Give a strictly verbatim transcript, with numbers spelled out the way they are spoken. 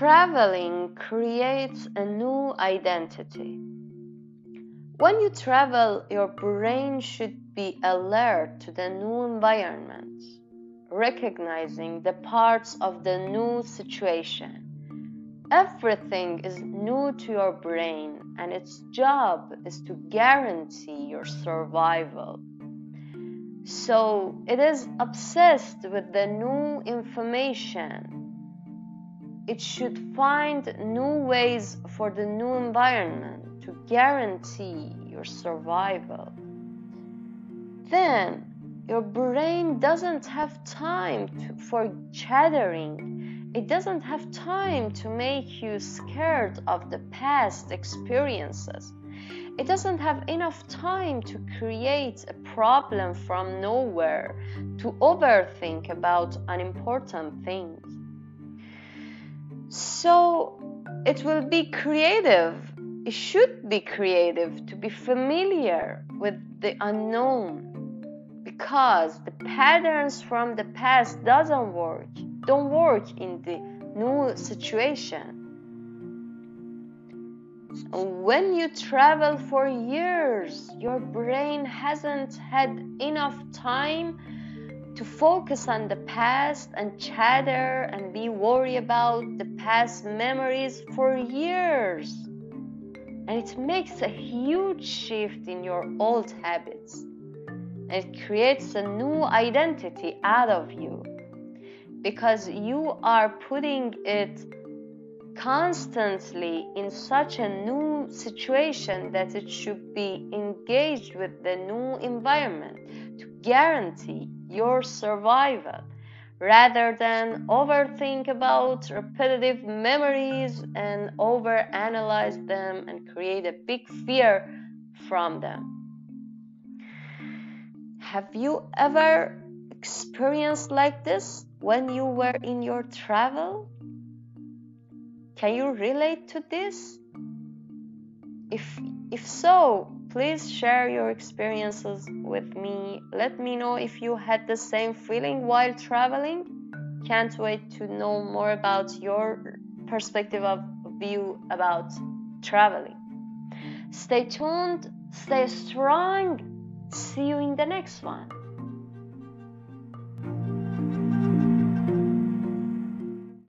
Traveling creates a new identity. When you travel, your brain should be alert to the new environment, recognizing the parts of the new situation. Everything is new to your brain, and its job is to guarantee your survival. So it is obsessed with the new information. It should find new ways for the new environment to guarantee your survival. Then your brain doesn't have time to, for chattering. It doesn't have time to make you scared of the past experiences. It doesn't have enough time to create a problem from nowhere, to overthink about unimportant things. So it will be creative. It should be creative to be familiar with the unknown, because the patterns from the past doesn't work. Don't work in the new situation. When you travel for years, your brain hasn't had enough time to focus on the past and chatter and be worried about the past memories for years. And it makes a huge shift in your old habits. And it creates a new identity out of you, because you are putting it constantly in such a new situation that it should be engaged with the new environment to guarantee your survival, rather than overthink about repetitive memories and overanalyze them and create a big fear from them. Have you ever experienced like this? When you were in your travel? Can you relate to this? If, if so, please share your experiences with me. Let me know if you had the same feeling while traveling. Can't wait to know more about your perspective of view about traveling. Stay tuned, stay strong. See you in the next one.